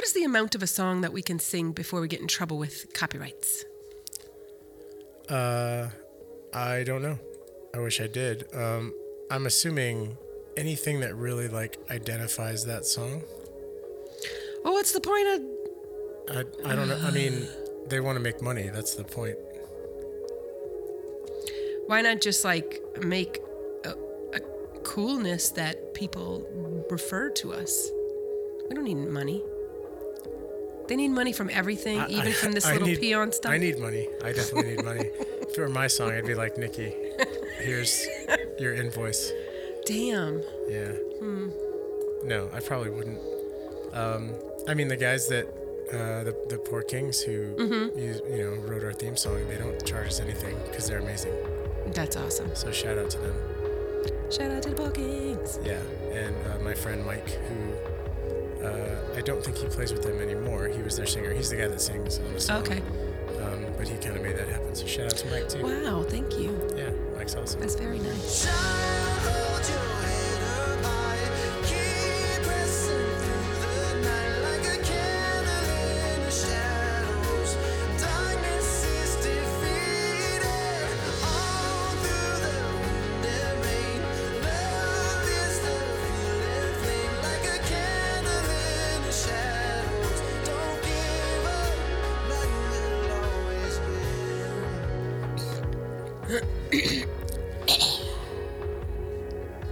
What is the amount of a song that we can sing before we get in trouble with copyrights? I don't know. I wish I did. I'm assuming anything that really identifies that song. Well, what's the point of... I don't know. I mean, they want to make money. That's the point. Why not just make a coolness that people refer to us? We don't need money. They need money from everything, even from this little peon stuff. I need money. I definitely need money. If it were my song, I'd be like, Nikki, here's your invoice. Damn. Yeah. No, I probably wouldn't. I mean, the guys that the Poor Kings who wrote our theme song, they don't charge us anything because they're amazing. That's awesome. So shout out to them. Shout out to the Poor Kings. Yeah, and my friend Mike, who I don't think he plays with them anymore. He was their singer. He's the guy that sings on the song. Okay. But he kind of made that happen. So shout out to Mike too. Wow, thank you. Yeah, Mike's awesome. That's very nice.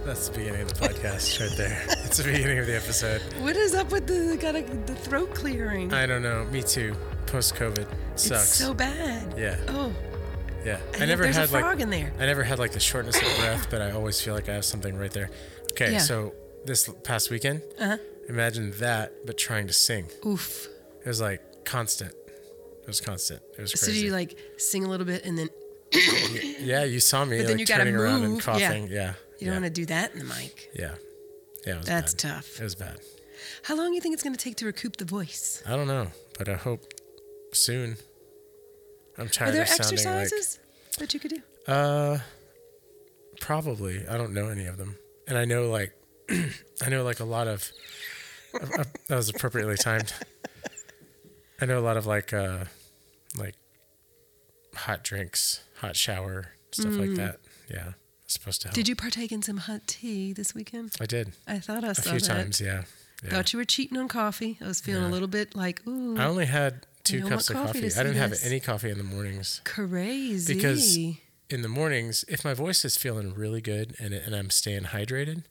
That's the beginning of the podcast right there. It's the beginning of the episode. What is up with the throat clearing? I don't know. Me too. Post-COVID sucks. It's so bad. Yeah. Oh. Yeah. I never had a frog in there. I never had the shortness of breath, but I always feel like I have something right there. Okay, yeah. So this past weekend, imagine that, but trying to sing. Oof. It was constant. It was constant. It was crazy. So do you sing a little bit and then? Yeah, you saw me turning around and coughing. Yeah. You don't want to do that in the mic. Yeah. Yeah, it was bad. That's tough. It was bad. How long do you think it's going to take to recoup the voice? I don't know, but I hope soon. I'm tired of sounding like... Are there exercises that you could do? Probably. I don't know any of them. And I know a lot of... that was appropriately timed. I know a lot of hot drinks, hot shower, stuff like that. Yeah. Supposed to help. Did you partake in some hot tea this weekend? I did. I thought I saw that. A few times, yeah. Thought you were cheating on coffee. I was feeling a little bit ooh. I only had 2 cups of coffee. I didn't have any coffee in the mornings. Crazy. Because in the mornings, if my voice is feeling really good and I'm staying hydrated,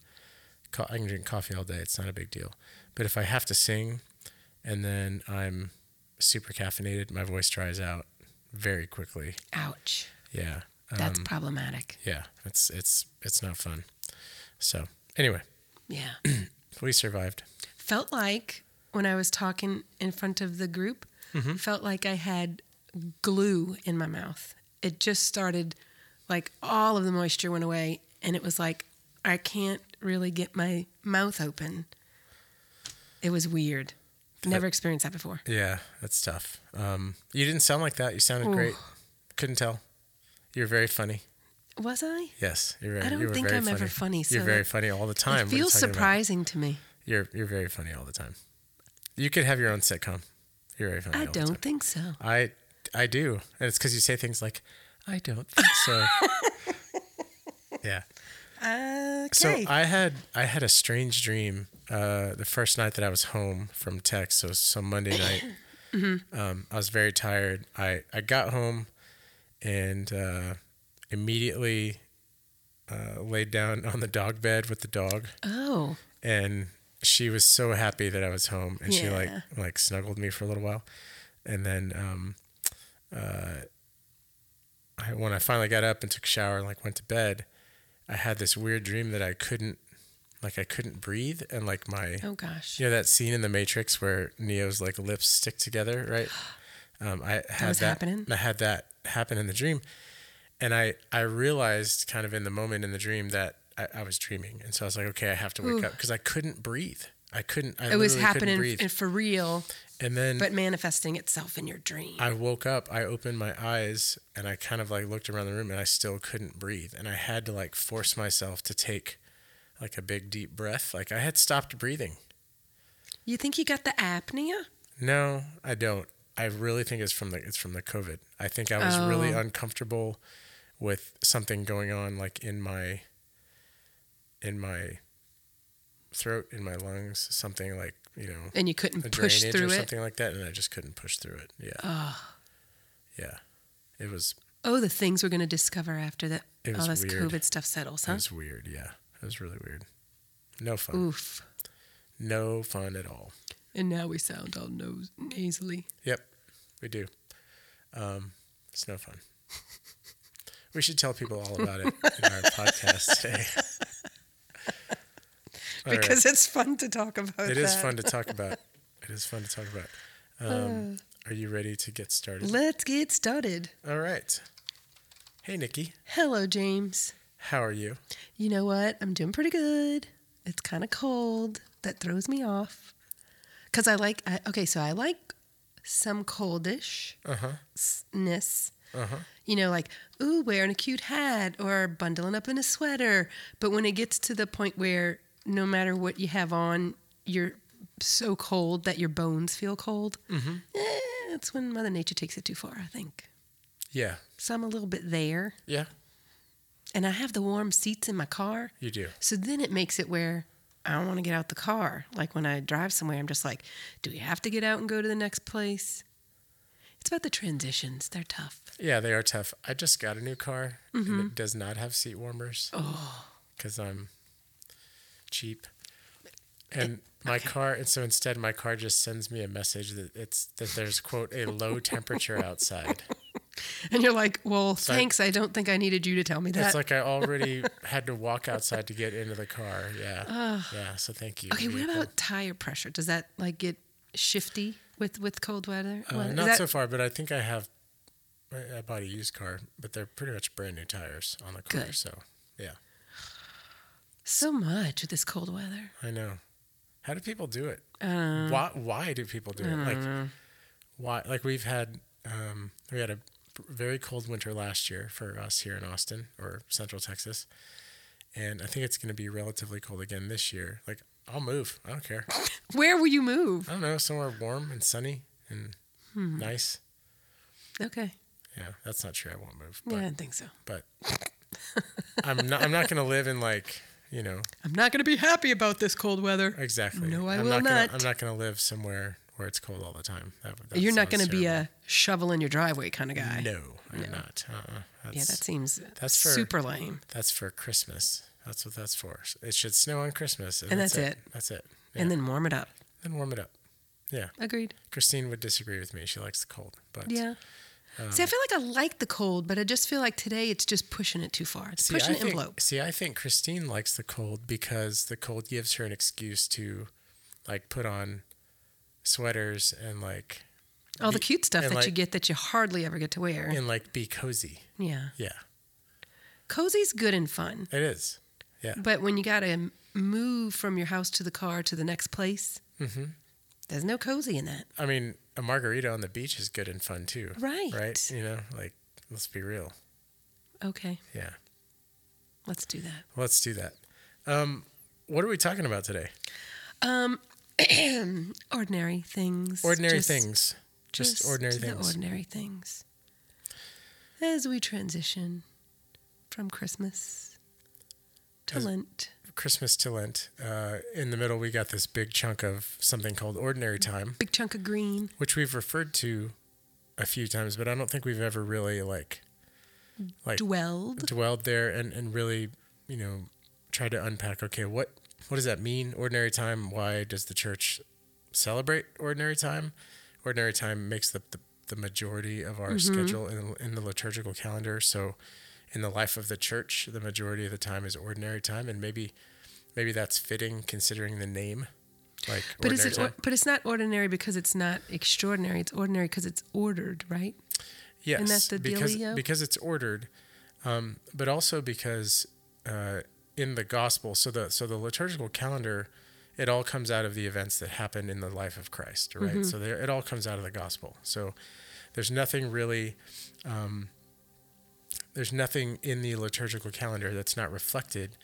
I can drink coffee all day. It's not a big deal. But if I have to sing and then I'm super caffeinated, my voice dries out very quickly. Ouch. Yeah. That's problematic. Yeah, it's not fun. So anyway, yeah, we survived. Felt like when I was talking in front of the group, felt like I had glue in my mouth. It just started, all of the moisture went away, and it was I can't really get my mouth open. It was weird. Never experienced that before. Yeah, that's tough. You didn't sound like that. You sounded great. Couldn't tell. You're very funny. Was I? Yes, you're very. I don't think I'm ever funny. You're very funny all the time. It feels surprising to me. You're very funny all the time. You could have your own sitcom. You're very funny. I don't think so. I do, and it's because you say things like, "I don't think so." Yeah. Okay. So I had a strange dream the first night that I was home from Tech. So Monday night, I was very tired. I got home. And immediately laid down on the dog bed with the dog. Oh. And she was so happy that I was home, and she snuggled me for a little while. And then when I finally got up and took a shower and went to bed, I had this weird dream that I couldn't breathe, and my oh gosh, that scene in The Matrix where Neo's lips stick together, right? I had that happen in the dream, and I realized kind of in the moment in the dream that I was dreaming, and so I was okay, I have to wake up because I couldn't breathe. I was happening for real, and then but manifesting itself in your dream. I woke up, I opened my eyes, and I kind of looked around the room, and I still couldn't breathe, and I had to force myself to take a big deep breath. I had stopped breathing. You think you got the apnea? No, I don't. I really think it's from the COVID. I think I was really uncomfortable with something going on, like in my throat, in my lungs, something like, you know. And you couldn't push through it? Something like that, and I just couldn't push through it. Yeah. Oh. Yeah. It was... Oh, the things we're going to discover after that. All this weird. COVID stuff settles, huh? It was weird, yeah. It was really weird. No fun. Oof. No fun at all. And now we sound all nasally. Yep, we do. It's no fun. We should tell people all about it in our podcast today. Because right. It's fun to talk about. It is fun to talk about. Are you ready to get started? Let's get started. All right. Hey, Nikki. Hello, James. How are you? You know what? I'm doing pretty good. It's kind of cold. That throws me off. Because I like some coldish-ness. Uh-huh. You know, like, ooh, wearing a cute hat or bundling up in a sweater. But when it gets to the point where no matter what you have on, you're so cold that your bones feel cold, that's when Mother Nature takes it too far, I think. Yeah. So I'm a little bit there. Yeah. And I have the warm seats in my car. You do. So then it makes it where... I don't want to get out the car. Like when I drive somewhere, I'm just like, do we have to get out and go to the next place? It's about the transitions. They're tough. Yeah, they are tough. I just got a new car and it does not have seat warmers. Oh. Because I'm cheap. So instead my car just sends me a message that there's, quote, a low temperature outside. And you're like, well, so thanks. I don't think I needed you to tell me that. It's like I already had to walk outside to get into the car. Yeah. Yeah. So thank you. Okay. What about tire pressure? Does that like get shifty with cold weather? So far, but I think I bought a used car, but they're pretty much brand new tires on the car. Good. So yeah. So much with this cold weather. I know. How do people do it? Why do people do it? Like why? Like we had a very cold winter last year for us here in Austin or Central Texas. And I think it's going to be relatively cold again this year. Like, I'll move. I don't care. Where will you move? I don't know. Somewhere warm and sunny and nice. Okay. Yeah. That's not true. I won't move. But, yeah, I don't think so. But I'm not going to live in like, you know. I'm not going to be happy about this cold weather. Exactly. No, I'm not. I'm not going to live somewhere where it's cold all the time. You're not going to be a shovel in your driveway kind of guy. No, I'm not. That seems super lame. That's for Christmas. That's what that's for. It should snow on Christmas. And that's it. That's it. Yeah. And then warm it up. Yeah. Agreed. Christine would disagree with me. She likes the cold. But yeah. I feel like I like the cold, but I just feel like today it's just pushing it too far. It's pushing the envelope. See, I think Christine likes the cold because the cold gives her an excuse to like put on sweaters and like all the cute stuff that like, you get that you hardly ever get to wear, and like be cozy. Yeah Cozy's good and fun. It is. Yeah, but when you gotta move from your house to the car to the next place, there's no cozy in that. I mean, a margarita on the beach is good and fun too, right? You know, like, let's be real. Okay. Yeah, let's do that. What are we talking about today? Ordinary things. Ordinary things. As we transition from Christmas to Lent. Christmas to Lent. In the middle, we got this big chunk of something called ordinary time. Big chunk of green. Which we've referred to a few times, but I don't think we've ever really like dwelled there and really, you know, tried to unpack, okay, what does that mean, ordinary time? Why does the church celebrate ordinary time? Ordinary time makes up the majority of our schedule in the liturgical calendar. So in the life of the church, the majority of the time is ordinary time. And maybe that's fitting considering the name. Like, but ordinary time. But it's not ordinary because it's not extraordinary. It's ordinary because it's ordered, right? Yes. And that's the dealio? Because it's ordered, but also because... in the gospel, so the liturgical calendar, it all comes out of the events that happen in the life of Christ, right? So it all comes out of the gospel. So there's nothing really, there's nothing in the liturgical calendar that's not reflected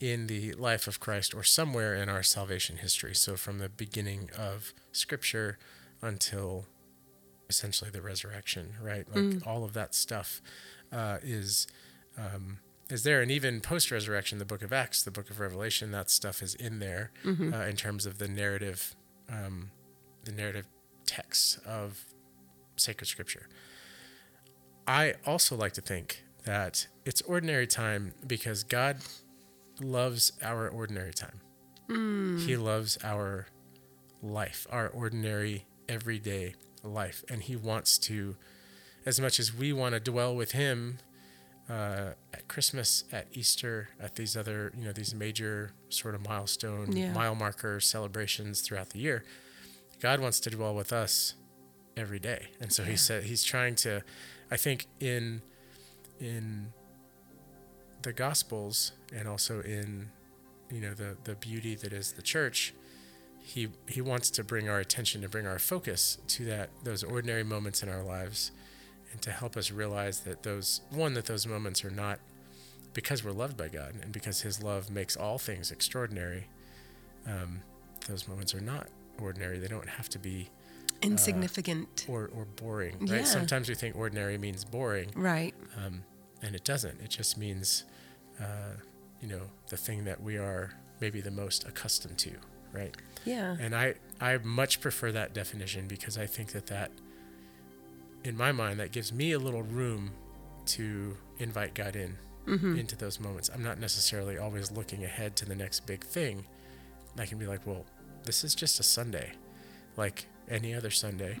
in the life of Christ or somewhere in our salvation history. So from the beginning of Scripture until essentially the resurrection, right? Like all of that stuff is there. And even post-resurrection, the book of Acts, the book of Revelation, that stuff is in there in terms of the narrative texts of sacred Scripture. I also like to think that it's ordinary time because God loves our ordinary time. He loves our life, our ordinary everyday life. And he wants to, as much as we want to dwell with him at Christmas, at Easter, at these other, you know, these major sort of milestone, mile marker celebrations throughout the year, God wants to dwell with us every day. And so he said, he's trying to, I think in the Gospels and also in, you know, the beauty that is the church, he wants to bring our attention, to bring our focus to that, those ordinary moments in our lives, and to help us realize that those moments are not, because we're loved by God and because his love makes all things extraordinary, those moments are not ordinary. They don't have to be insignificant or boring, right? Yeah. Sometimes we think ordinary means boring, right? And it doesn't. It just means, you know, the thing that we are maybe the most accustomed to, right? Yeah. And I much prefer that definition, because I think that in my mind, that gives me a little room to invite God in, into those moments. I'm not necessarily always looking ahead to the next big thing. I can be like, well, this is just a Sunday, like any other Sunday,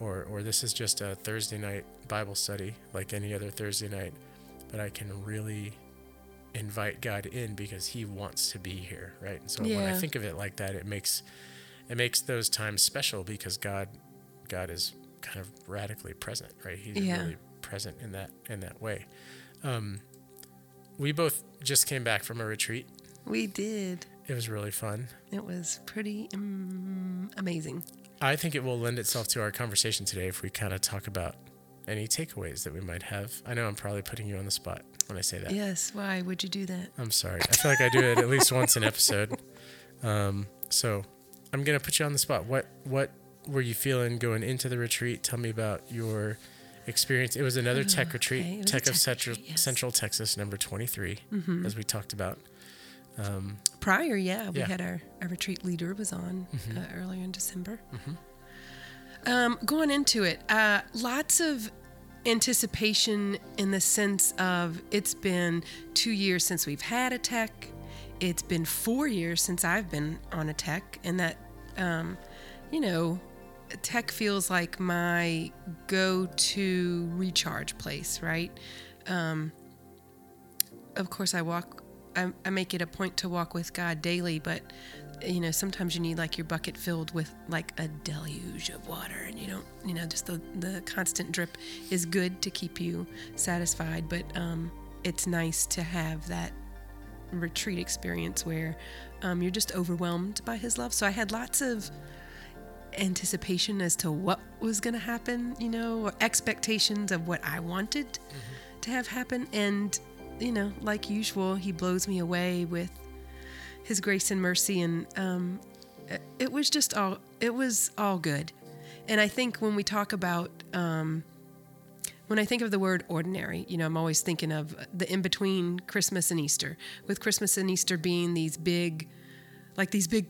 or this is just a Thursday night Bible study, like any other Thursday night. But I can really invite God in because he wants to be here, right? And so when I think of it like that, it makes those times special, because God is kind of radically present, right? He's really present in that way. We both just came back from a retreat. We did. It was really fun. It was pretty amazing. I think it will lend itself to our conversation today if we kind of talk about any takeaways that we might have. I know I'm probably putting you on the spot when I say that. Yes. Why would you do that? I'm sorry. I feel like I do it at least once an episode. So I'm going to put you on the spot. What were you feeling going into the retreat? Tell me about your experience. It was another tech retreat, Central Texas, number 23, as we talked about. Prior, we had our retreat leader was on earlier in December. Going into it, lots of anticipation in the sense of it's been 2 years since we've had a tech. It's been 4 years since I've been on a tech, and that, you know, tech feels like my go-to recharge place, right? Of course, I make it a point to walk with God daily, but you know, sometimes you need like your bucket filled with like a deluge of water, and you don't, you know, just the constant drip is good to keep you satisfied. But it's nice to have that retreat experience where you're just overwhelmed by his love. So I had lots of anticipation as to what was going to happen, you know, or expectations of what I wanted to have happen. And you know, like usual, he blows me away with his grace and mercy. And it was all good. And I think when we talk about, when I think of the word ordinary, you know, I'm always thinking of the in-between Christmas and Easter, with Christmas and Easter being these big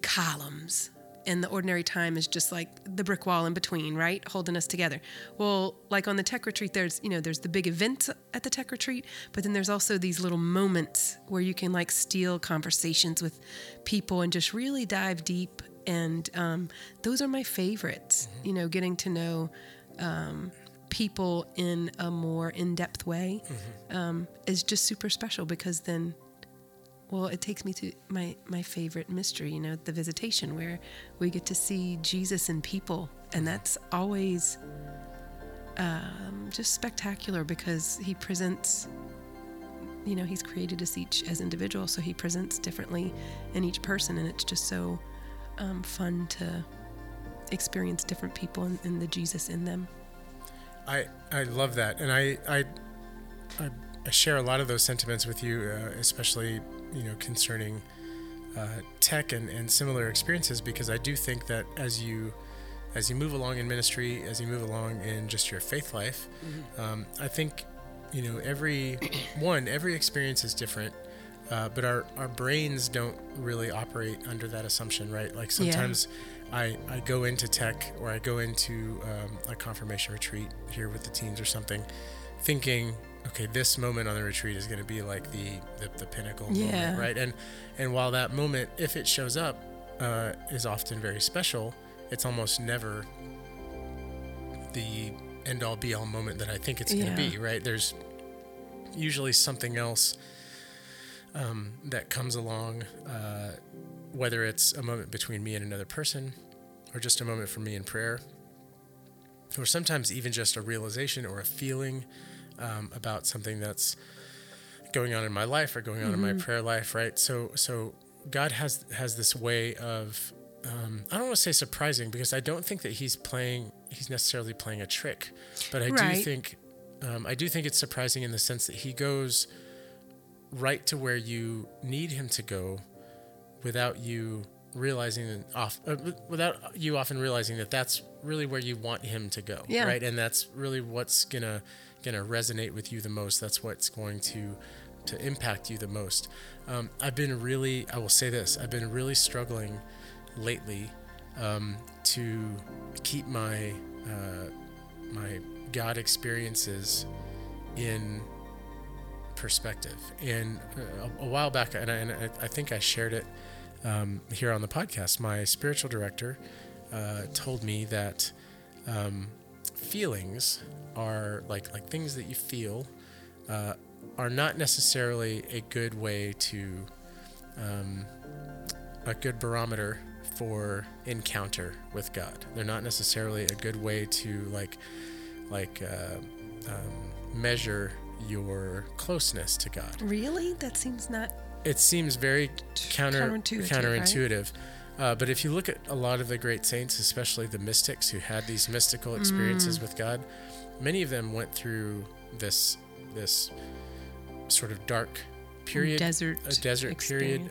columns. And the ordinary time is just like the brick wall in between, right? Holding us together. Well, like on the tech retreat, there's the big events at the tech retreat, but then there's also these little moments where you can like steal conversations with people and just really dive deep. And those are my favorites, you know, getting to know people in a more in-depth way is just super special, because then, well, it takes me to my favorite mystery, you know, the visitation, where we get to see Jesus in people. And that's always just spectacular, because he presents, you know, he's created us each as individuals, so he presents differently in each person. And it's just so fun to experience different people and the Jesus in them. I love that. And I I share a lot of those sentiments with you, especially, you know, concerning tech and similar experiences, because I do think that as you move along in ministry, as you move along in just your faith life, mm-hmm. I think, you know, every experience is different, but our brains don't really operate under that assumption, right? Like sometimes I go into tech, or I go into a confirmation retreat here with the teens or something, thinking, okay, this moment on the retreat is going to be like the pinnacle moment, right? And while that moment, if it shows up, is often very special, it's almost never the end-all, be-all moment that I think it's going to be, right? There's usually something else that comes along, whether it's a moment between me and another person, or just a moment for me in prayer, or sometimes even just a realization or a feeling about something that's going on in my life or going on in my prayer life, right? So God has this way of, I don't want to say surprising, because I don't think that he's necessarily playing a trick, but I do think it's surprising in the sense that he goes right to where you need him to go without you realizing, without you often realizing that that's really where you want him to go, right? And that's really what's gonna resonate with you the most. That's what's going to impact you the most. I will say this, I've been really struggling lately to keep my my God experiences in perspective. And a while back, and I think I shared it here on the podcast, my spiritual director told me that feelings are like things that you feel are not necessarily a good way to a good barometer for encounter with God. They're not necessarily a good way to measure your closeness to God. Really? That seems not... It seems very counterintuitive. Right? But if you look at a lot of the great saints, especially the mystics who had these mystical experiences with God, many of them went through this sort of dark period, desert period,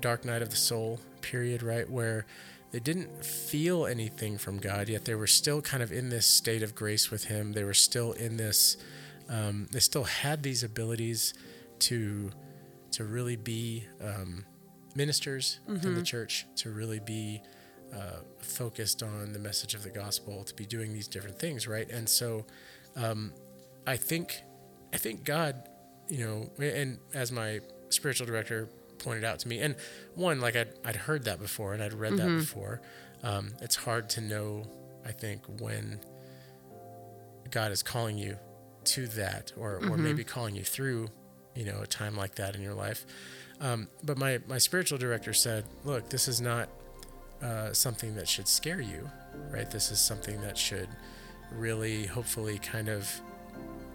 dark night of the soul period, right, where they didn't feel anything from God, yet they were still kind of in this state of grace with him. They were still in this, they still had these abilities to really be ministers in the church, to really be focused on the message of the gospel, to be doing these different things, right? And so I think God, you know, and as my spiritual director pointed out to me, and one, like I'd heard that before and I'd read that before. It's hard to know, I think, when God is calling you to that, or maybe calling you through, you know, a time like that in your life. But my spiritual director said, look, this is not something that should scare you, right? This is something that should really, hopefully, kind of,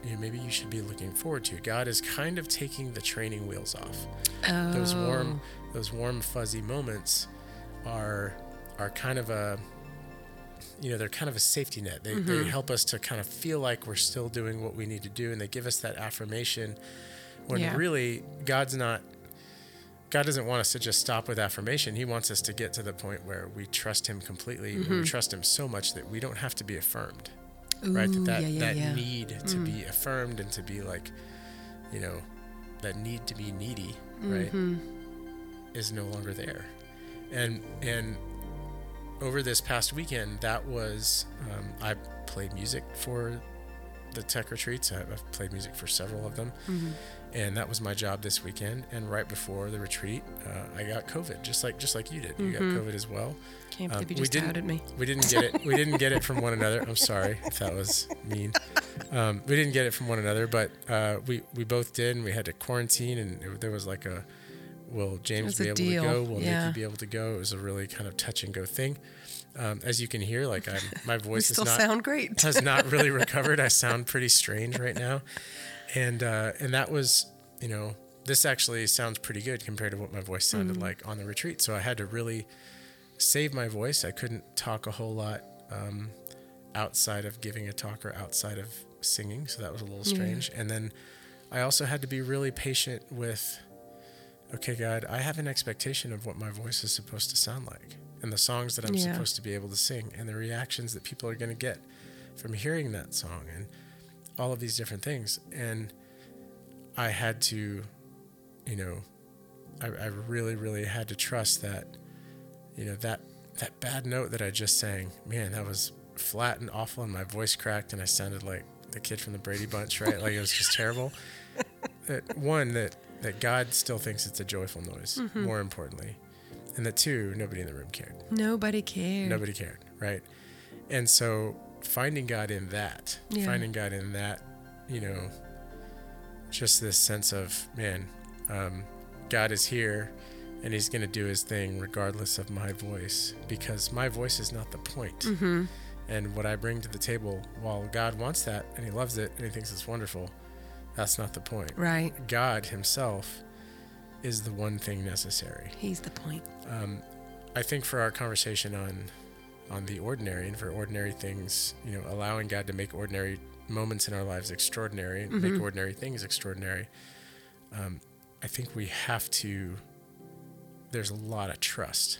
you know, maybe you should be looking forward to. God is kind of taking the training wheels off. Oh. Those warm, fuzzy moments are kind of a, you know, they're kind of a safety net. They help us to kind of feel like we're still doing what we need to do, and they give us that affirmation when really God doesn't want us to just stop with affirmation. He wants us to get to the point where we trust him completely, and we trust him so much that we don't have to be affirmed. Ooh, right? That need to be affirmed, and to be like, you know, that need to be needy, right, is no longer there. And over this past weekend, that was, I played music for the tech retreats. I've played music for several of them. And that was my job this weekend. And right before the retreat, I got COVID, just like you did. You got COVID as well. Can't believe you just outed me. We didn't get it. We didn't get it from one another. I'm sorry if that was mean. We didn't get it from one another, but we both did, and we had to quarantine. And there was like a, will James be able to go? Will Nikki be able to go? It was a really kind of touch and go thing. As you can hear, like my voice still sound great. Has not really recovered. I sound pretty strange right now. And that was, you know, this actually sounds pretty good compared to what my voice sounded like on the retreat. So I had to really save my voice. I couldn't talk a whole lot outside of giving a talk or outside of singing, so that was a little strange. And then I also had to be really patient with, okay, God, I have an expectation of what my voice is supposed to sound like and the songs that I'm supposed to be able to sing and the reactions that people are going to get from hearing that song and all of these different things. And I had to, you know, I really, really had to trust that, you know, that bad note that I just sang, man, that was flat and awful and my voice cracked and I sounded like the kid from the Brady Bunch, right? Like it was just terrible. That God still thinks it's a joyful noise, more importantly. And that two, nobody in the room cared. Nobody cared, right? And so finding God in that, you know, just this sense of, man, God is here and he's going to do his thing regardless of my voice, because my voice is not the point. And what I bring to the table, while God wants that and he loves it and he thinks it's wonderful, that's not the point. Right. God himself is the one thing necessary. He's the point. I think for our conversation on the ordinary and for ordinary things, you know, allowing God to make ordinary moments in our lives extraordinary, and make ordinary things extraordinary, I think we have to, there's a lot of trust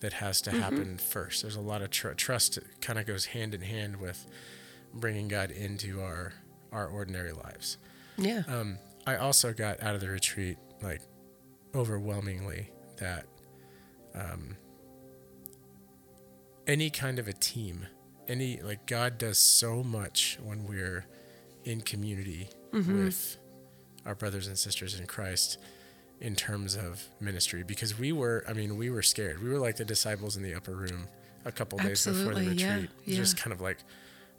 that has to happen first. There's a lot of trust kind of goes hand in hand with bringing God into our ordinary lives. Yeah. I also got out of the retreat, like, overwhelmingly that any kind of a team, like God does so much when we're in community with our brothers and sisters in Christ in terms of ministry, because we were scared. We were like the disciples in the upper room a couple days before the retreat, just kind of like,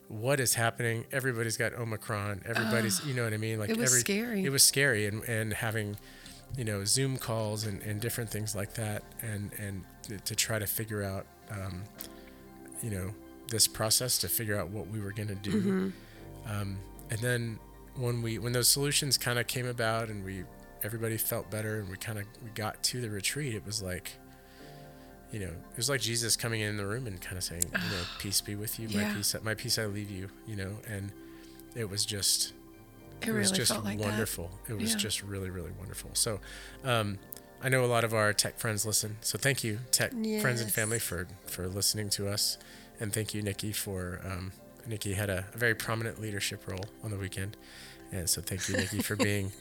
what is happening? Everybody's got Omicron. Everybody's, you know what I mean? Like scary. It was scary. And having, you know, Zoom calls and different things like that. And to try to figure out, you know, this process to figure out what we were going to do. And then when those solutions kind of came about and everybody felt better and we got to the retreat, it was like, you know, it was like Jesus coming in the room and kind of saying, you know, peace be with you. My peace I leave you, you know, and it was just, it was wonderful. It was just really, really wonderful. So, I know a lot of our tech friends listen. So thank you, tech friends and family, for listening to us. And thank you, Nikki, for, Nikki had a very prominent leadership role on the weekend. And so thank you, Nikki, for being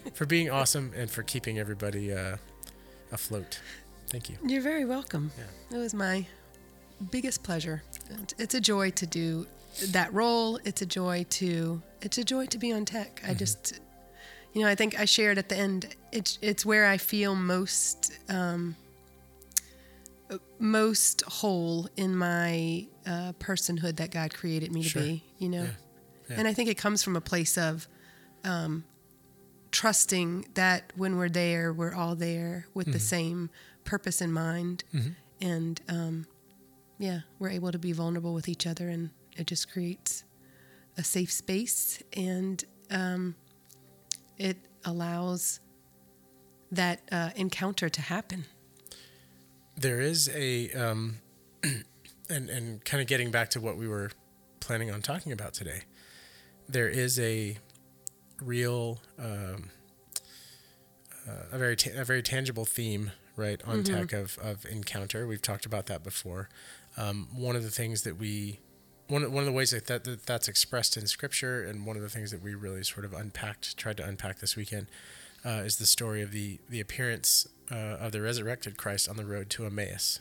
awesome and for keeping everybody, afloat. Thank you. You're very welcome. Yeah. It was my biggest pleasure. It's a joy to do that role. It's a joy to be on tech. I just, you know, I think I shared at the end, it's where I feel most whole in my personhood that God created me to be, you know? Yeah. Yeah. And I think it comes from a place of trusting that when we're there, we're all there with the same purpose in mind. And, we're able to be vulnerable with each other, and it just creates a safe space, and it allows that encounter to happen. There is a, and kind of getting back to what we were planning on talking about today, there is a real, a very tangible theme, right, on tech of encounter. We've talked about that before. One of the things that one of the ways that that's expressed in Scripture, and one of the things that we really sort of tried to unpack this weekend, is the story of the appearance of the resurrected Christ on the road to Emmaus.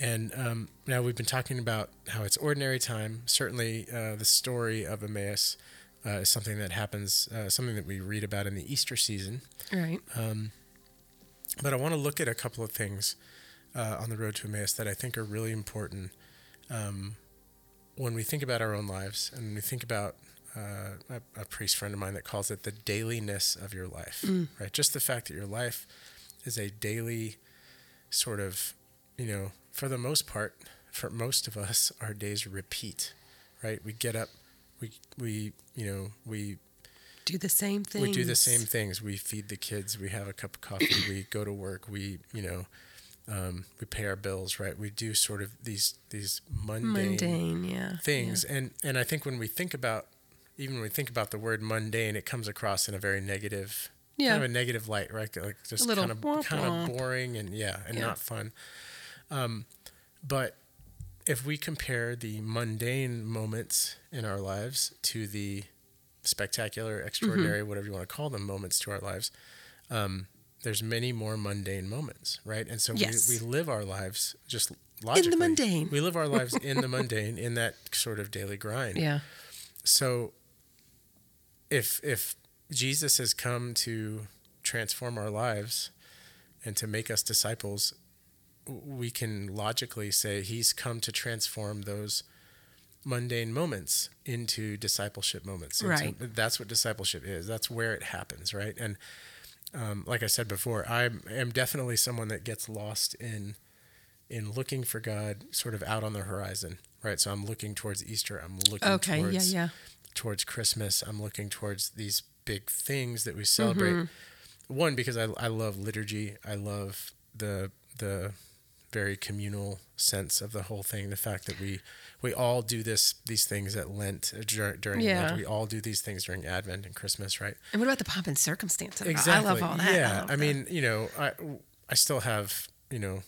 And now we've been talking about how it's ordinary time. Certainly, the story of Emmaus is something that happens, something that we read about in the Easter season. Right. But I want to look at a couple of things on the road to Emmaus that I think are really important when we think about our own lives, and when we think about a priest friend of mine that calls it the dailiness of your life, right? Just the fact that your life is a daily sort of, you know, for the most part, for most of us, our days repeat, right? We get up, we you know, we do the same things. We feed the kids. We have a cup of coffee. We go to work. We, you know, we pay our bills, right? We do sort of these mundane yeah, things. Yeah. And I think when we think about, even when we think about the word mundane, it comes across in a very negative, kind of a negative light, right? Like just kind of boring and not fun. But if we compare the mundane moments in our lives to the spectacular, extraordinary, whatever you want to call them, moments to our lives, there's many more mundane moments, right? And so we live our lives just logically. In the mundane. We live our lives in the mundane, in that sort of daily grind. Yeah. So if Jesus has come to transform our lives and to make us disciples, we can logically say he's come to transform those mundane moments into discipleship moments. Right. So that's what discipleship is. That's where it happens, right? And like I said before, I am definitely someone that gets lost in looking for God sort of out on the horizon, right? So I'm looking towards Easter. I'm looking towards Christmas. I'm looking towards these big things that we celebrate. One, because I love liturgy. I love the very communal sense of the whole thing. The fact that we all do these things at Lent, during Lent. We all do these things during Advent and Christmas, right? And what about the pomp and circumstance of it? Exactly. I love all that. Yeah. I mean, you know, I still have, you know,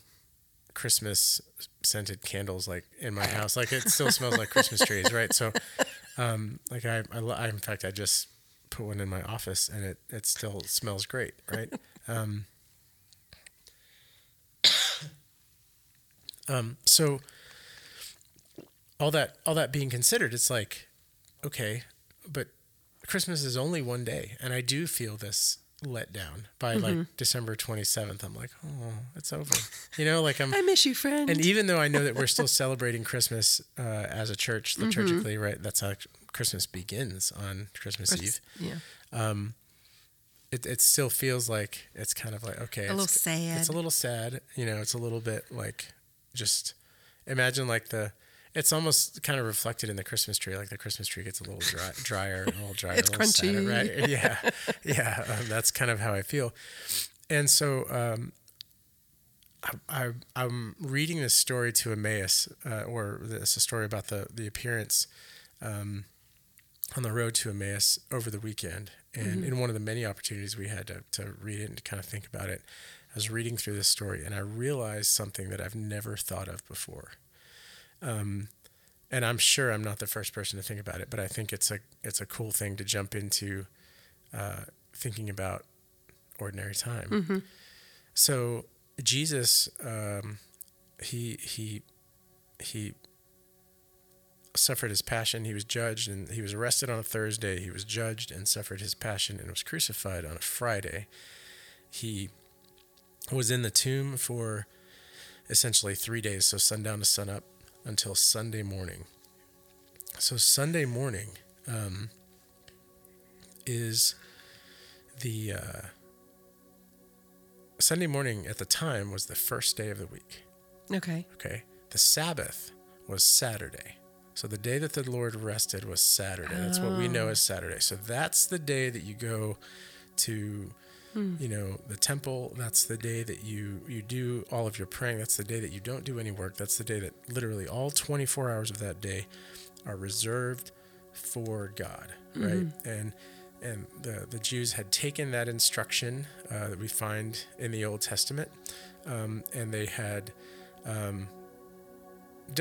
Christmas scented candles like in my house. Like it still smells like Christmas trees, right? So like I in fact I just put one in my office and it still smells great, right? So all that being considered, it's like, okay, but Christmas is only one day. And I do feel this let down by like December 27th. I'm like, oh, it's over. You know, like I miss you, friend. And even though I know that we're still celebrating Christmas, as a church liturgically, right? That's how Christmas begins, on Christmas Eve. Yeah. It still feels like it's kind of like, okay, it's a little sad, you know, it's a little bit like, just imagine like it's almost kind of reflected in the Christmas tree. Like the Christmas tree gets a little drier, it's a little crunchy, sadder, right? Yeah. That's kind of how I feel. And so, I'm reading this story to Emmaus, or it's a story about the appearance, on the road to Emmaus over the weekend. And in one of the many opportunities we had to read it and to kind of think about it, I was reading through this story and I realized something that I've never thought of before. And I'm sure I'm not the first person to think about it, but I think it's a cool thing to jump into, thinking about ordinary time. So Jesus, he suffered his passion. He was judged and he was arrested on a Thursday. He was judged and suffered his passion and was crucified on a Friday. He was in the tomb for essentially 3 days, so sundown to sunup, until Sunday morning. So Sunday morning is the... Sunday morning at the time was the first day of the week. Okay. The Sabbath was Saturday. So the day that the Lord rested was Saturday. That's what we know as Saturday. So that's the day that you go to... You know, the temple, that's the day that you do all of your praying. That's the day that you don't do any work. That's the day that literally all 24 hours of that day are reserved for God, right? And the Jews had taken that instruction that we find in the Old Testament, and they had done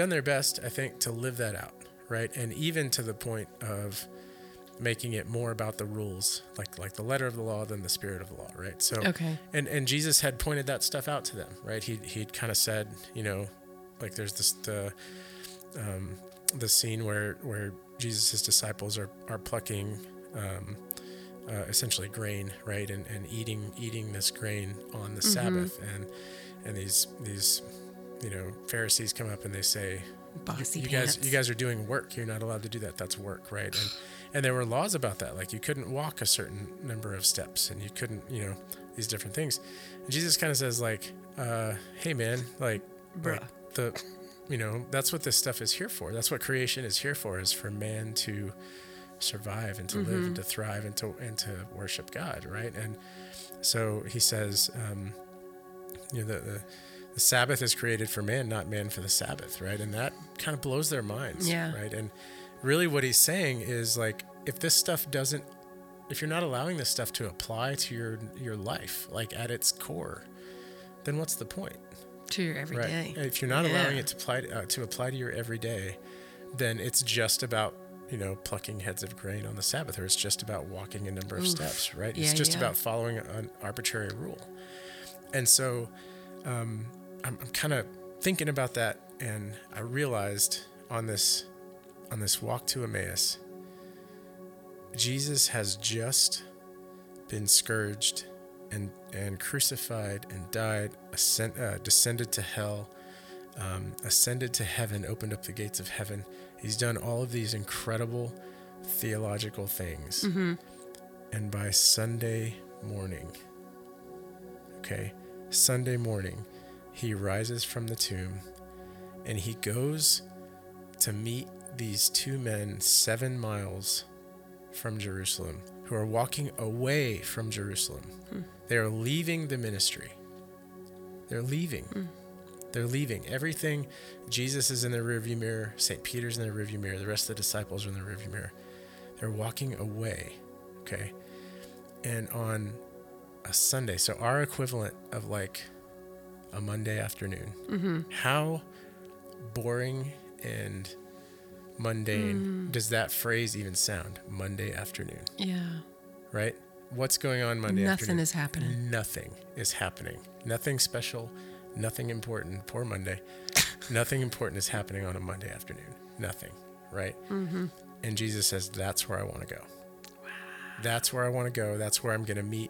their best, I think, to live that out, right? And even to the point of making it more about the rules, like the letter of the law than the spirit of the law, right? So, and Jesus had pointed that stuff out to them, right? He'd kind of said, you know, like there's this, the scene where Jesus's disciples are plucking, essentially grain, right? And eating this grain on the Sabbath, and these, you know, Pharisees come up and they say, you guys are doing work. You're not allowed to do that. That's work, right? And there were laws about that. Like you couldn't walk a certain number of steps and you couldn't, you know, these different things. And Jesus kind of says like, hey man, like the, you know, that's what this stuff is here for. That's what creation is here for, is for man to survive and to live and to thrive and to worship God. Right. And so he says, you know, the the Sabbath is created for man, not man for the Sabbath, right? And that kind of blows their minds, right? And really what he's saying is, like, if this stuff doesn't, if you're not allowing this stuff to apply to your life, like at its core, then what's the point? To your everyday. Right? If you're not allowing it to apply to your everyday, then it's just about, you know, plucking heads of grain on the Sabbath, or it's just about walking a number of steps, right? It's just about following an arbitrary rule. And so I'm kind of thinking about that, and I realized on this walk to Emmaus, Jesus has just been scourged and crucified and died, descended to hell, ascended to heaven, opened up the gates of heaven. He's done all of these incredible theological things. Mm-hmm. And by Sunday morning, he rises from the tomb, and he goes to meet these two men 7 miles from Jerusalem who are walking away from Jerusalem. Mm. They are leaving the ministry. They're leaving. Mm. They're leaving. Everything, Jesus is in the rearview mirror, St. Peter's in the rearview mirror, the rest of the disciples are in the rearview mirror. They're walking away, okay? And on a Sunday, so our equivalent of like a Monday afternoon, mm-hmm. how boring and mundane does that phrase even sound? Monday afternoon. Yeah. Right? What's going on Monday afternoon? Nothing is happening. Nothing is happening. Nothing special. Nothing important. Poor Monday. Nothing important is happening on a Monday afternoon. Nothing, right? Mm-hmm. And Jesus says, that's where I want to go. Wow. That's where I want to go. That's where I'm going to meet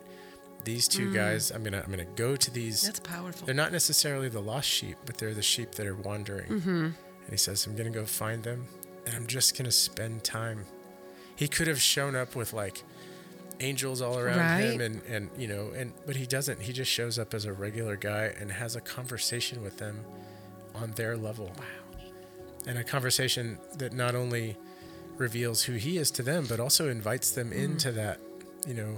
these two guys. I'm going to go to these. That's powerful. They're not necessarily the lost sheep, but they're the sheep that are wandering. Mm-hmm. And he says, I'm going to go find them, and I'm just going to spend time. He could have shown up with like angels all around him and you know, but he doesn't. He just shows up as a regular guy and has a conversation with them on their level. Wow. And a conversation that not only reveals who he is to them, but also invites them into that, you know,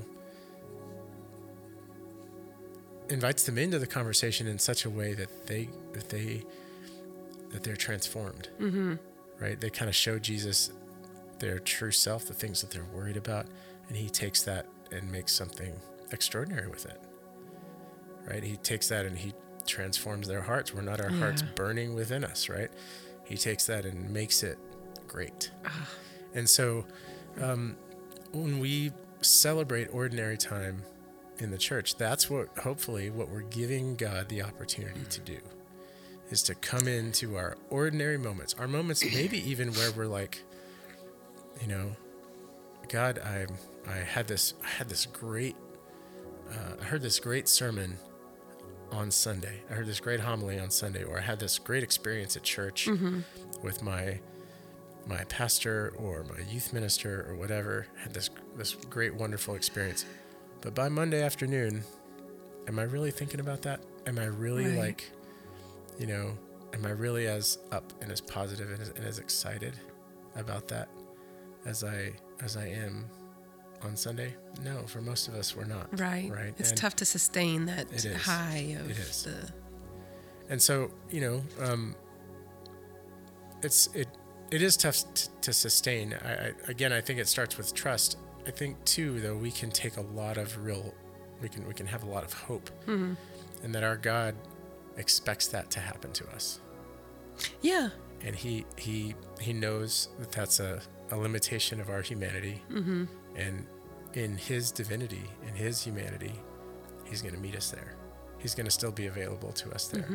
invites them into the conversation in such a way that they're transformed. Mm-hmm. Right? They kind of show Jesus their true self, the things that they're worried about. And he takes that and makes something extraordinary with it, right? He takes that and he transforms their hearts. We're not our hearts burning within us, right? He takes that and makes it great. And so when we celebrate ordinary time in the church, that's what, hopefully, what we're giving God the opportunity to do, is to come into our ordinary moments, our moments maybe even where we're like, you know, God, I heard this great sermon on Sunday. I heard this great homily on Sunday, or I had this great experience at church with my pastor or my youth minister or whatever. I had this great, wonderful experience. But by Monday afternoon, am I really thinking about that? Am I really like, you know, am I really as up and as positive and as excited about that as I am on Sunday? No, for most of us, we're not. Right. It's tough to sustain that high of the. And so, you know, it is tough to sustain. I think it starts with trust. I think too, though, we can take a lot of we can have a lot of hope, and that our God expects that to happen to us. Yeah. And he knows that that's a limitation of our humanity, and in his divinity, in his humanity, he's going to meet us there. He's going to still be available to us there.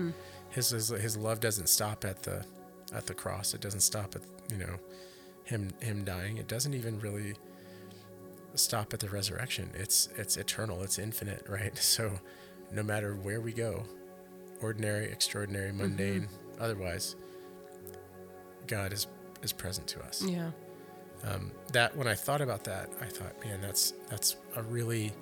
His love doesn't stop at the cross. It doesn't stop at, you know, him dying. It doesn't even really stop at the resurrection. It's eternal. It's infinite, right? So no matter where we go, ordinary, extraordinary, mundane, otherwise, God is present to us. Yeah. That when I thought about that, I thought, man, that's a way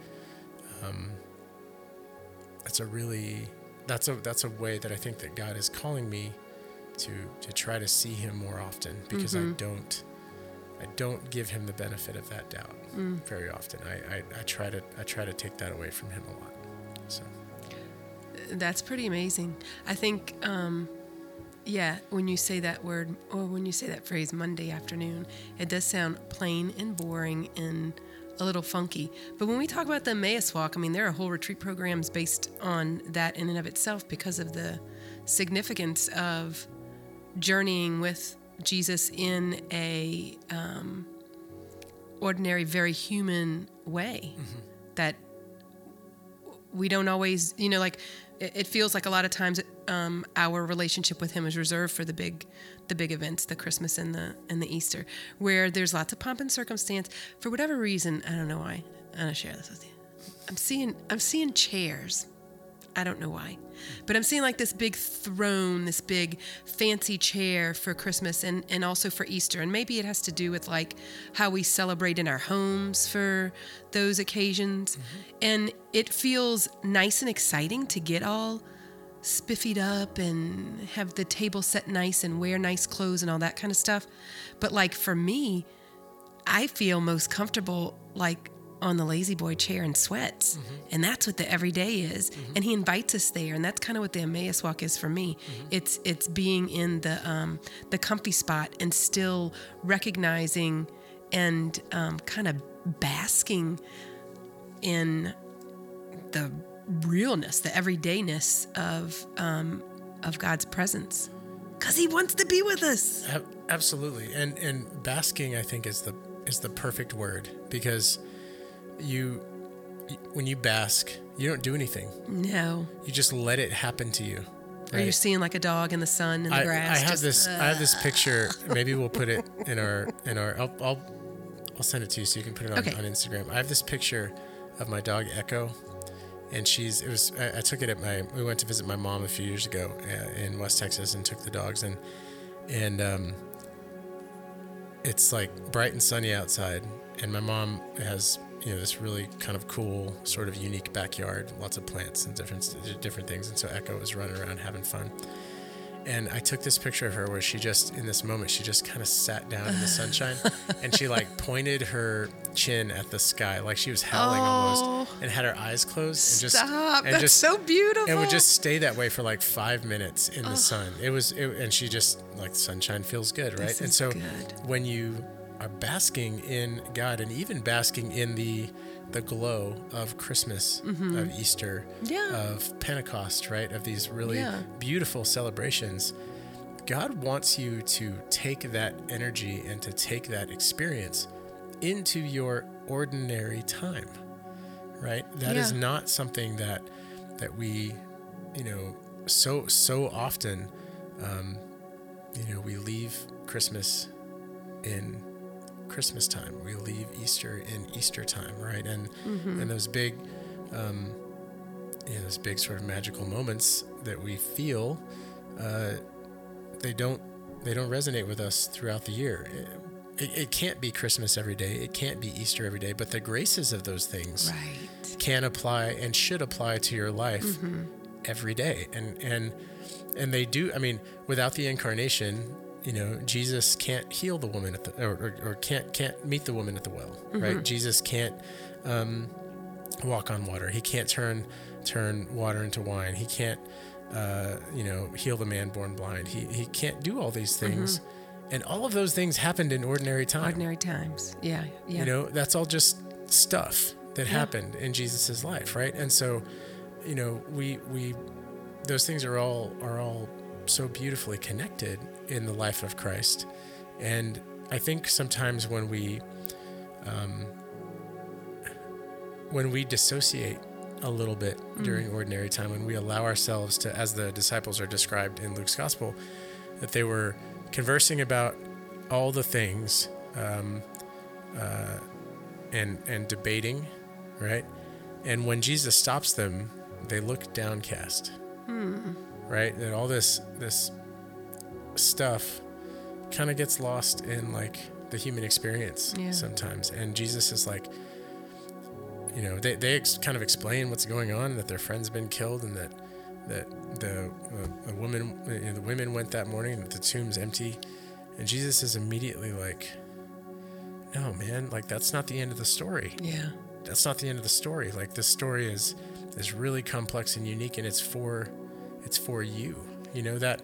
that I think that God is calling me to try to see him more often, because I don't give him the benefit of that doubt very often. I try to take that away from him a lot. So That's pretty amazing. I think, when you say that word, or when you say that phrase, Monday afternoon, it does sound plain and boring and a little funky. But when we talk about the Emmaus walk, I mean, there are whole retreat programs based on that in and of itself because of the significance of journeying with Jesus in a ordinary, very human way that we don't always, it feels like a lot of times our relationship with him is reserved for the big events, the Christmas and the Easter, where there's lots of pomp and circumstance. For whatever reason, I don't know why. I'm gonna share this with you. I'm seeing chairs. I don't know why, but I'm seeing like this big throne, this big fancy chair for Christmas and also for Easter. And maybe it has to do with like how we celebrate in our homes for those occasions. Mm-hmm. And it feels nice and exciting to get all spiffied up and have the table set nice and wear nice clothes and all that kind of stuff. But like for me, I feel most comfortable like on the lazy boy chair in sweats. Mm-hmm. And that's what the everyday is. Mm-hmm. And he invites us there. And that's kind of what the Emmaus walk is for me. Mm-hmm. It's being in the comfy spot and still recognizing and kind of basking in the realness, the everydayness of God's presence. 'Cause he wants to be with us. Absolutely. And basking, I think, is the perfect word, because when you bask, you don't do anything. No. You just let it happen to you. Right? Are you seeing like a dog in the sun in the grass? I have this picture. Maybe we'll put it in our. I'll send it to you so you can put it on Instagram. I have this picture of my dog Echo, and I took it at we went to visit my mom a few years ago in West Texas and took the dogs and it's like bright and sunny outside, and my mom has, this really kind of cool, sort of unique backyard, lots of plants and different things. And so Echo was running around having fun. And I took this picture of her where she just, in this moment, she just kind of sat down in the sunshine and she like pointed her chin at the sky, like she was howling almost, and had her eyes closed. Stop. And that's just so beautiful. And would just stay that way for like 5 minutes in the sun. And she just, like, sunshine feels good, right? And so when you are basking in God, and even basking in the glow of Christmas, of Easter, of Pentecost, right? Of these really beautiful celebrations. God wants you to take that energy and to take that experience into your ordinary time, right? That is not something that we, so often, we leave Christmas in Christmas time, we leave Easter in Easter time, right? And and those big, those big sort of magical moments that we feel, they don't resonate with us throughout the year. It can't be Christmas every day. It can't be Easter every day. But the graces of those things can apply and should apply to your life every day. And they do. I mean, without the incarnation, Jesus can't heal the woman at the, or can't meet the woman at the well, right? Jesus can't walk on water. He can't turn water into wine. He can't, heal the man born blind. He can't do all these things, and all of those things happened in ordinary time. Ordinary times, yeah. That's all just stuff that happened in Jesus's life, right? And so, we those things are all so beautifully connected in the life of Christ. And I think sometimes when we dissociate a little bit during ordinary time, when we allow ourselves to, as the disciples are described in Luke's gospel, that they were conversing about all the things, and debating, right? And when Jesus stops them, they look downcast, right? That all this stuff kind of gets lost in like the human experience sometimes. And Jesus is like, they kind of explain what's going on, that their friend's been killed, and that the woman, the women went that morning, and that the tomb's empty. And Jesus is immediately like, no, man, like that's not the end of the story. Like this story is is really complex and unique, and it's for you. You know, that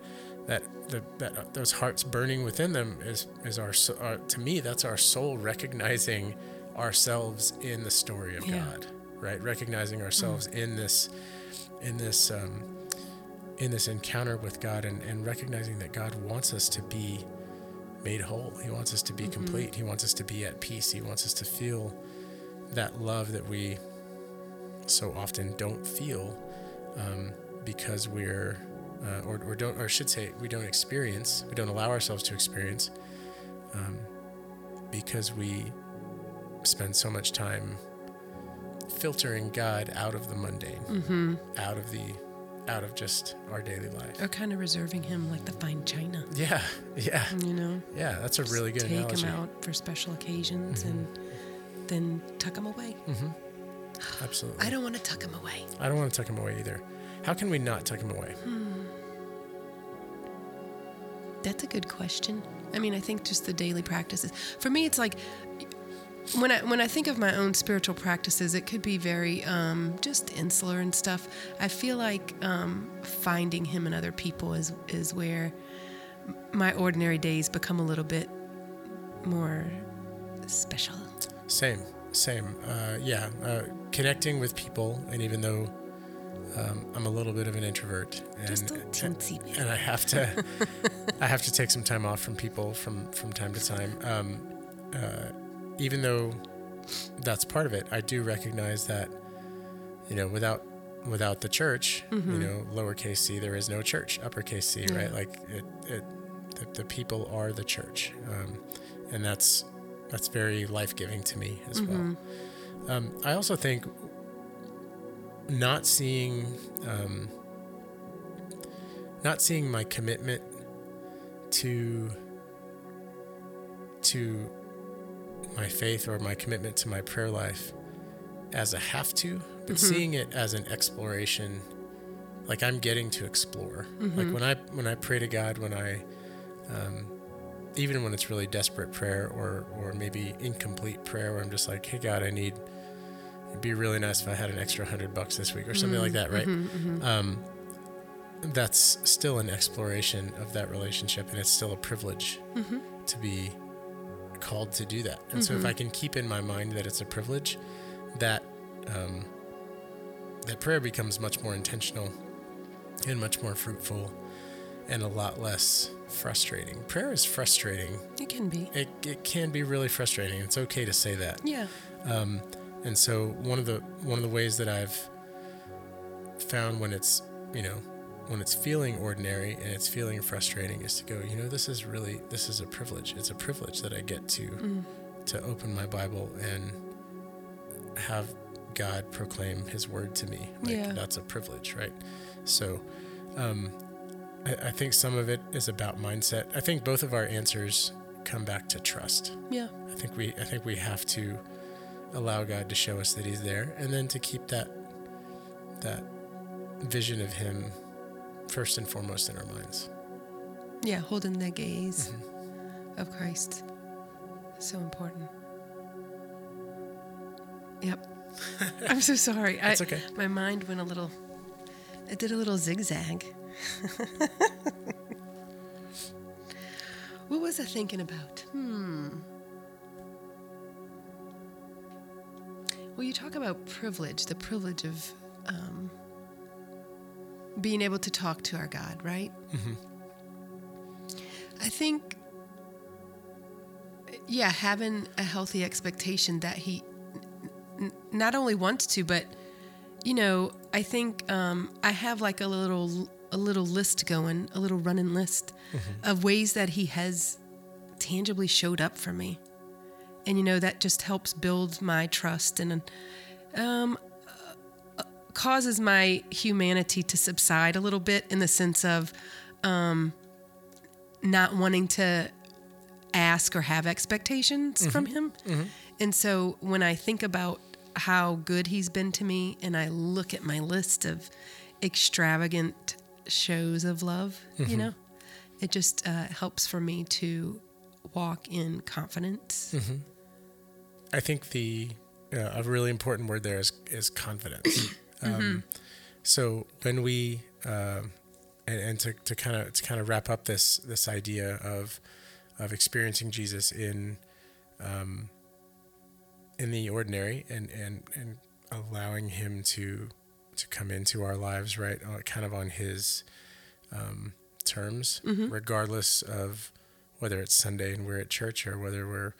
those hearts burning within them is our to me, that's our soul recognizing ourselves in the story of God, right? Recognizing ourselves in this encounter with God, and recognizing that God wants us to be made whole. He wants us to be complete. He wants us to be at peace. He wants us to feel that love that we so often don't feel, because we're, or don't, or I should say we don't experience, we don't allow ourselves to experience, because we spend so much time filtering God out of the mundane, out of just our daily life, or kind of reserving him like the fine china. Yeah, you know. Yeah, that's a really good analogy. Take him out for special occasions and then tuck him away. Absolutely. I don't want to tuck him away. I don't want to tuck him away either. How can we not tuck him away? That's a good question. I mean, I think just the daily practices. For me, it's like when I think of my own spiritual practices, it could be very just insular and stuff. I feel like finding him in other people is where my ordinary days become a little bit more special. Same. Connecting with people, and even though I'm a little bit of an introvert, and just a teensy bit, and I have to take some time off from people from time to time. Even though that's part of it, I do recognize that, you know, without the church, you know, lowercase c, there is no church, uppercase c, right? Like the people are the church, and that's very life-giving to me as well. I also think not seeing my commitment to my faith or my commitment to my prayer life as a have to, but seeing it as an exploration, like I'm getting to explore. Like when I pray to God, when I, even when it's really desperate prayer or maybe incomplete prayer where I'm just like, hey God, it'd be really nice if I had an extra $100 this week or something like that. Right. That's still an exploration of that relationship, and it's still a privilege to be called to do that. And so if I can keep in my mind that it's a privilege, that prayer becomes much more intentional and much more fruitful and a lot less frustrating. Prayer is frustrating. It can be. It can be really frustrating. It's okay to say that. Yeah. And so one of the ways that I've found when it's feeling ordinary and it's feeling frustrating is to go, you know, this is a privilege. It's a privilege that I get to open my Bible and have God proclaim his word to me. Like, that's a privilege, right? So, I think some of it is about mindset. I think both of our answers come back to trust. Yeah. I think we have to allow God to show us that he's there, and then to keep that vision of him first and foremost in our minds. Yeah, holding the gaze of Christ. So important. Yep. I'm so sorry. It's okay. My mind went it did a little zigzag. What was I thinking about? Well, you talk about privilege, the privilege of being able to talk to our God, right? I think, having a healthy expectation that he not only wants to, but, you know, I think I have like a little list going, a little running list of ways that he has tangibly showed up for me. And, you know, that just helps build my trust and causes my humanity to subside a little bit, in the sense of not wanting to ask or have expectations from him. And so when I think about how good he's been to me, and I look at my list of extravagant shows of love, you know, it just helps for me to walk in confidence. I think a really important word there is confidence. So when we and to kind of wrap up this idea of experiencing Jesus in the ordinary and allowing him to come into our lives, right? Kind of on his terms, regardless of whether it's Sunday and we're at church or whether we're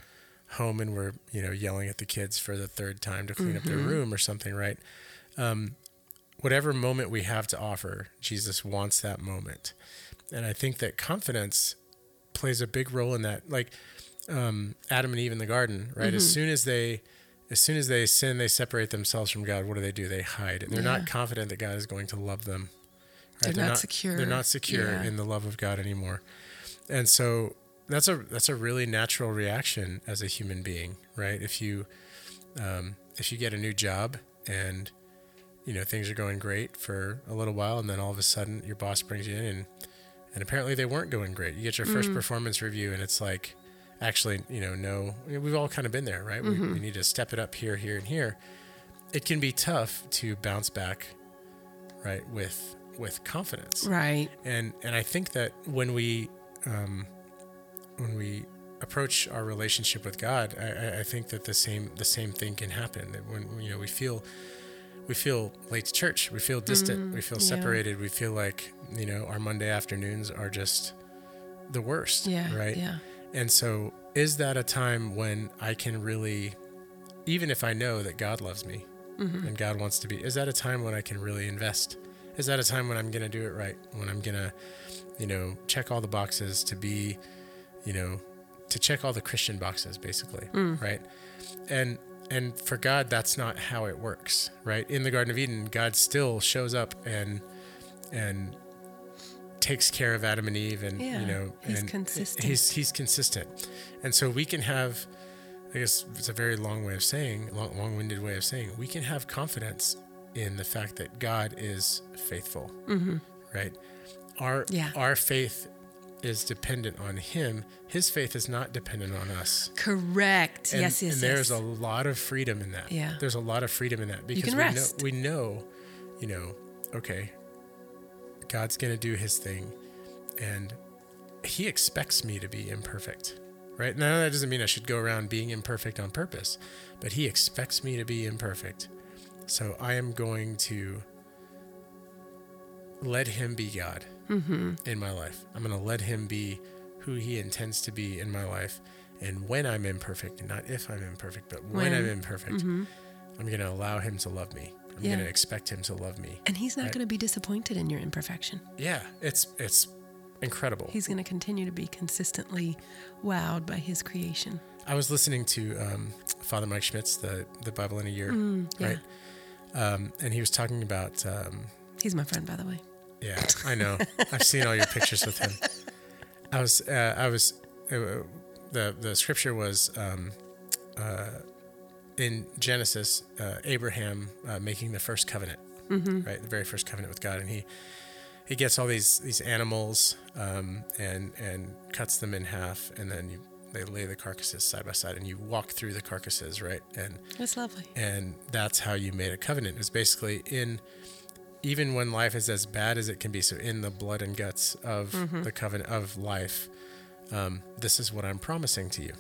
home and we're, yelling at the kids for the third time to clean up their room or something, right? Whatever moment we have to offer, Jesus wants that moment. And I think that confidence plays a big role in that. Like, Adam and Eve in the garden, right? As soon as they sin, they separate themselves from God. What do? They hide. And they're not confident that God is going to love them. Right? They're not secure. They're not secure in the love of God anymore. And so that's a really natural reaction as a human being, right? If you get a new job and things are going great for a little while, and then all of a sudden your boss brings you in and apparently they weren't going great. You get your first performance review and it's like, actually, no, we've all kind of been there, right? We need to step it up here, here, and here. It can be tough to bounce back, right, with confidence, right? And I think that when we approach our relationship with God, I think that the same thing can happen. That when we feel late to church, we feel distant, we feel separated, we feel like our Monday afternoons are just the worst, right? Yeah. And so, is that a time when I can really, even if I know that God loves me and God wants to be, is that a time when I can really invest? Is that a time when I'm going to do it right? When I'm going to, check all the boxes to be, to check all the Christian boxes, basically, right? And for God, that's not how it works, right? In the Garden of Eden, God still shows up and takes care of Adam and Eve and he's consistent. He's consistent. And so we can have, I guess it's a very long way of saying, long-winded way of saying, we can have confidence in the fact that God is faithful, right? Our faith is dependent on him. His faith is not dependent on us. Correct. And, yes. And there's a lot of freedom in that. Yeah. There's a lot of freedom in that because you can rest. we know, okay, God's going to do his thing and he expects me to be imperfect, right? Now that doesn't mean I should go around being imperfect on purpose, but he expects me to be imperfect. So I am going to let him be God in my life. I'm going to let him be who he intends to be in my life. And when I'm imperfect, and not if I'm imperfect, but when I'm imperfect, I'm going to allow him to love me. I'm going to expect him to love me. And he's not going to be disappointed in your imperfection. Yeah, it's incredible. He's going to continue to be consistently wowed by his creation. I was listening to Father Mike Schmitz, the Bible in a Year, right? And he was talking about... he's my friend, by the way. Yeah, I know. I've seen all your pictures with him. The scripture was... in Genesis, Abraham making the first covenant, right? The very first covenant with God, and he gets all these animals and cuts them in half, and then they lay the carcasses side by side, and you walk through the carcasses, right? And that's lovely. And that's how you made a covenant. It's basically even when life is as bad as it can be, so in the blood and guts of the covenant of life, this is what I'm promising to you.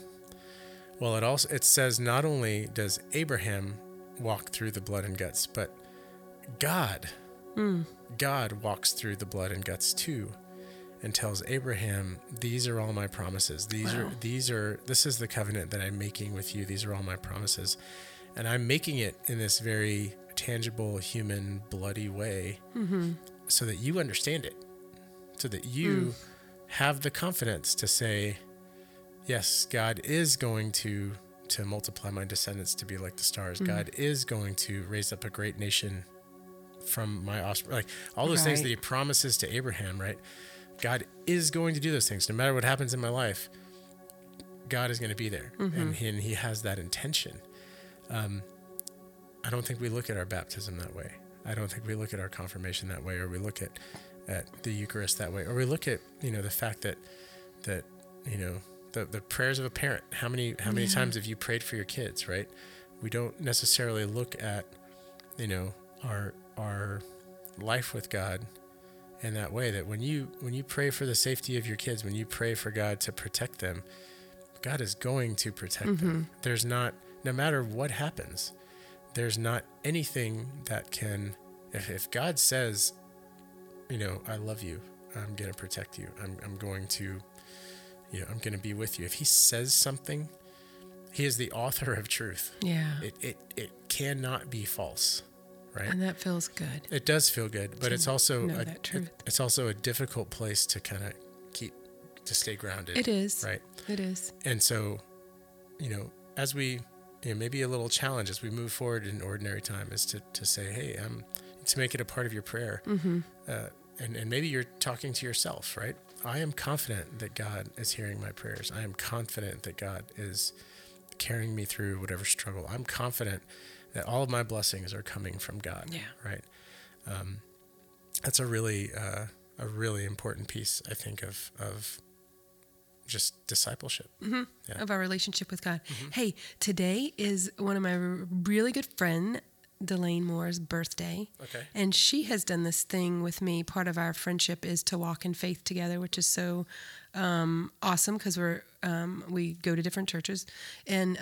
Well, it says not only does Abraham walk through the blood and guts, but God walks through the blood and guts too, and tells Abraham, "These are all my promises. This is the covenant that I'm making with you. These are all my promises, and I'm making it in this very tangible, human, bloody way, so that you understand it, so that you have the confidence to say." Yes, God is going to multiply my descendants to be like the stars. God is going to raise up a great nation from my offspring. Like all those things that he promises to Abraham, right? God is going to do those things. No matter what happens in my life, God is going to be there. And he has that intention. I don't think we look at our baptism that way. I don't think we look at our confirmation that way, or we look at the Eucharist that way, or we look at, the fact that The prayers of a parent. How many times have you prayed for your kids, right? We don't necessarily look at, our our life with God in that way, that when you pray for the safety of your kids, when you pray for God to protect them, God is going to protect mm-hmm. them. There's not, no matter what happens, there's not anything that can, if God says, you know, I love you, I'm going to protect you, I'm going to, you know, I'm going to be with you. If he says something, he is the author of truth. Yeah. It cannot be false. Right? And that feels good. It does feel good, but it's also a difficult place to kind of stay grounded. It is. Right? It is. And so, you know, as we, you know, maybe a little challenge as we move forward in ordinary time is to say, hey, to make it a part of your prayer. Mm-hmm. And maybe you're talking to yourself, right? I am confident that God is hearing my prayers. I am confident that God is carrying me through whatever struggle. I'm confident that all of my blessings are coming from God, yeah. right? That's a really important piece, I think, of just discipleship. Mm-hmm. Yeah. Of our relationship with God. Mm-hmm. Hey, today is one of my really good friend, Delaine Moore's birthday. Okay. And she has done this thing with me. Part of our friendship is to walk in faith together, which is so awesome because we go to different churches. And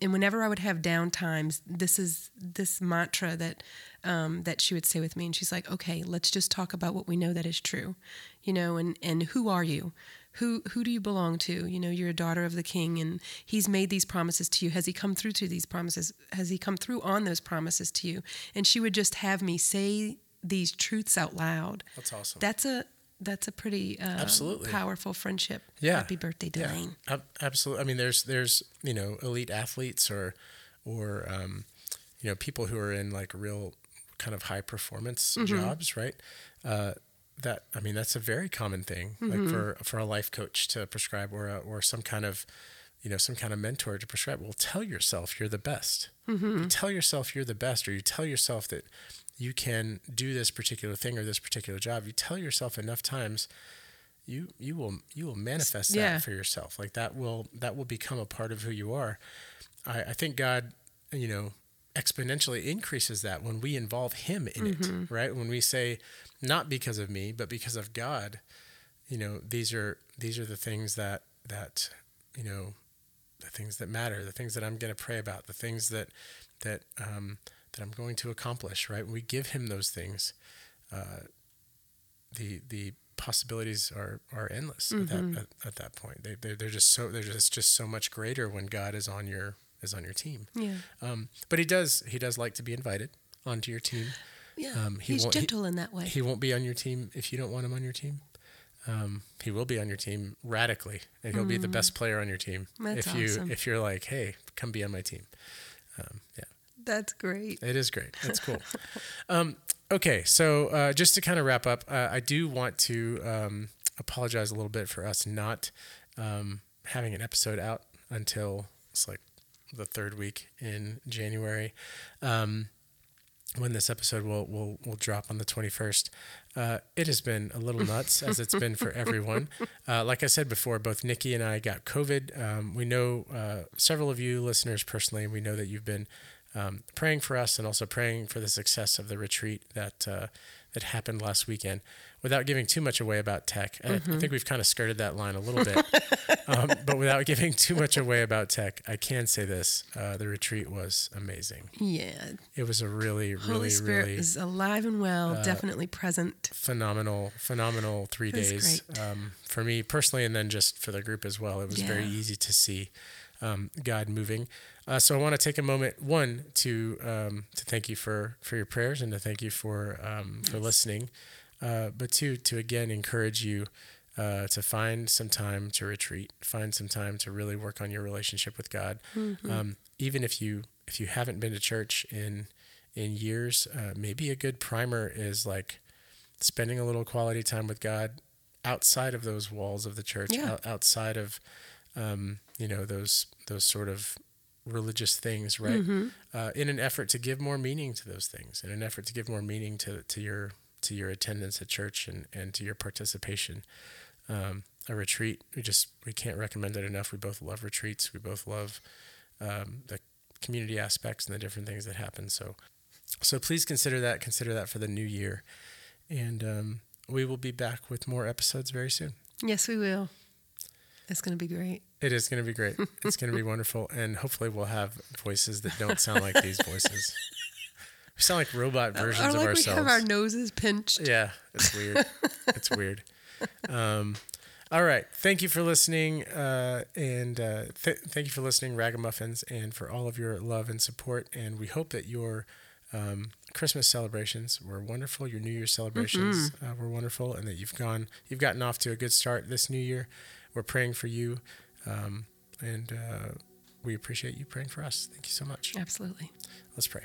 whenever I would have down times, this is this mantra that she would say with me. And she's like, okay, let's just talk about what we know that is true, you know, and who are you? Who do you belong to? You know, you're a daughter of the King and he's made these promises to you. Has he come through to these promises? Has he come through on those promises to you? And she would just have me say these truths out loud. That's awesome. That's a pretty absolutely powerful friendship. Yeah. Happy birthday, Delaine. Yeah. Absolutely. I mean, there's you know, elite athletes or you know, people who are in like real kind of high performance mm-hmm. jobs, right? That's a very common thing, mm-hmm. like for a life coach to prescribe or some kind of, you know, some kind of mentor to prescribe. Well, tell yourself you're the best. Mm-hmm. You tell yourself you're the best, or you tell yourself that you can do this particular thing or this particular job. You tell yourself enough times, you will manifest that yeah. for yourself. Like that will become a part of who you are. I think God, you know, exponentially increases that when we involve him in mm-hmm. it, right? When we say, not because of me, but because of God, you know, these are the things that you know, the things that matter, the things that I'm going to pray about, the things that I'm going to accomplish, right? When we give him those things, the possibilities are endless mm-hmm. at that point. They're just so much greater when God is on your team. Yeah. But he does like to be invited onto your team. Yeah. He's gentle in that way. He won't be on your team if you don't want him on your team. He will be on your team radically, and he'll be the best player on your team. That's awesome. If you're like, hey, come be on my team. Yeah. That's great. It is great. That's cool. Okay. So, just to kind of wrap up, I do want to, apologize a little bit for us not, having an episode out until it's like the third week in January. When this episode will drop on the 21st. It has been a little nuts, as it's been for everyone. Like I said before, both Nikki and I got COVID. We know, several of you listeners personally, and we know that you've been, praying for us and also praying for the success of the retreat that happened last weekend, without giving too much away about tech. And mm-hmm. I think we've kind of skirted that line a little bit, but without giving too much away about tech, I can say this, the retreat was amazing. Yeah. It was a really, really, Holy Spirit really is alive and well, definitely present. Phenomenal 3 days. For me personally, and then just for the group as well, it was very easy to see, God moving. So I want to take a moment, one, to thank you for your prayers and to thank you for listening, but two, to again encourage you to find some time to retreat, find some time to really work on your relationship with God. Mm-hmm. Even if you haven't been to church in years, maybe a good primer is like spending a little quality time with God outside of those walls of the church, outside of you know, those sort of religious things, right? Mm-hmm. In an effort to give more meaning to those things, in an effort to give more meaning to your attendance at church and to your participation. A retreat, we can't recommend it enough. We both love retreats. We both love the community aspects and the different things that happen. So So please consider that for the new year. And we will be back with more episodes very soon. Yes, we will. It's going to be great. It is going to be great. It's going to be wonderful. And hopefully we'll have voices that don't sound like these voices. We sound like robot versions of ourselves. We have our noses pinched. Yeah, it's weird. It's weird. All right. Thank you for listening. Thank you for listening, Ragamuffins, and for all of your love and support. And we hope that your Christmas celebrations were wonderful. Your New Year's celebrations were wonderful, and that you've gotten off to a good start this new year. We're praying for you, and we appreciate you praying for us. Thank you so much. Absolutely. Let's pray.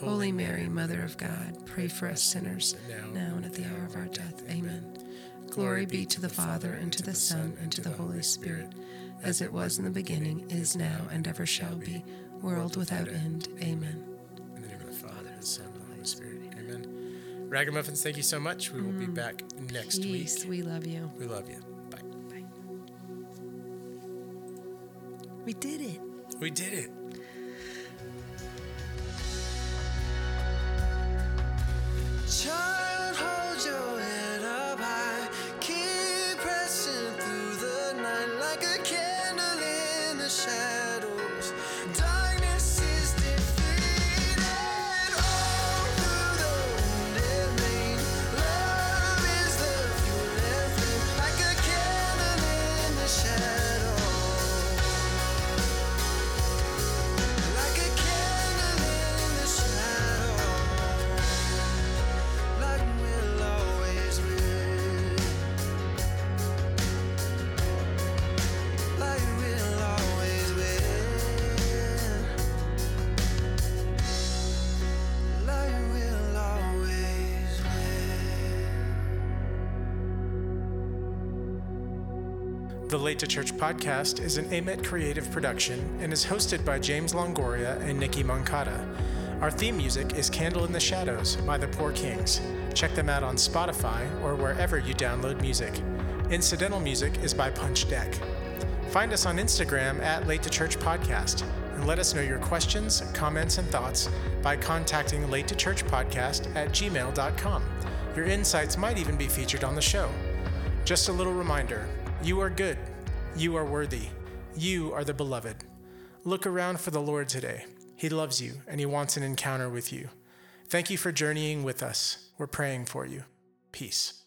Holy Mary, Mother of God, pray for us sinners, now and at the hour of our death. Amen. Glory be to the Father, and to the Son, and to the Holy Spirit, as it was in the beginning, is now, and ever shall be, world without end. Amen. In the name of the Father, and the Son, and the Holy Spirit. Amen. Ragamuffins, thank you so much. We will be back next week. We love you. We love you. Bye. Bye. We did it. We did it. Child, hold your head up high. Keep pressing through the night like a candle in the shadows. Darkness is defeated. All through the wind and rain, love is the fuel and flame, like a candle in the shadows. Like a candle in the shadows. The Late to Church podcast is an AMET creative production and is hosted by James Longoria and Nikki Moncada. Our theme music is Candle in the Shadows by The Poor Kings. Check them out on Spotify or wherever you download music. Incidental music is by Punch Deck. Find us on Instagram at Late to Church Podcast, and let us know your questions, comments, and thoughts by contacting latetochurchpodcast@gmail.com. Your insights might even be featured on the show. Just a little reminder. You are good. You are worthy. You are the beloved. Look around for the Lord today. He loves you, and he wants an encounter with you. Thank you for journeying with us. We're praying for you. Peace.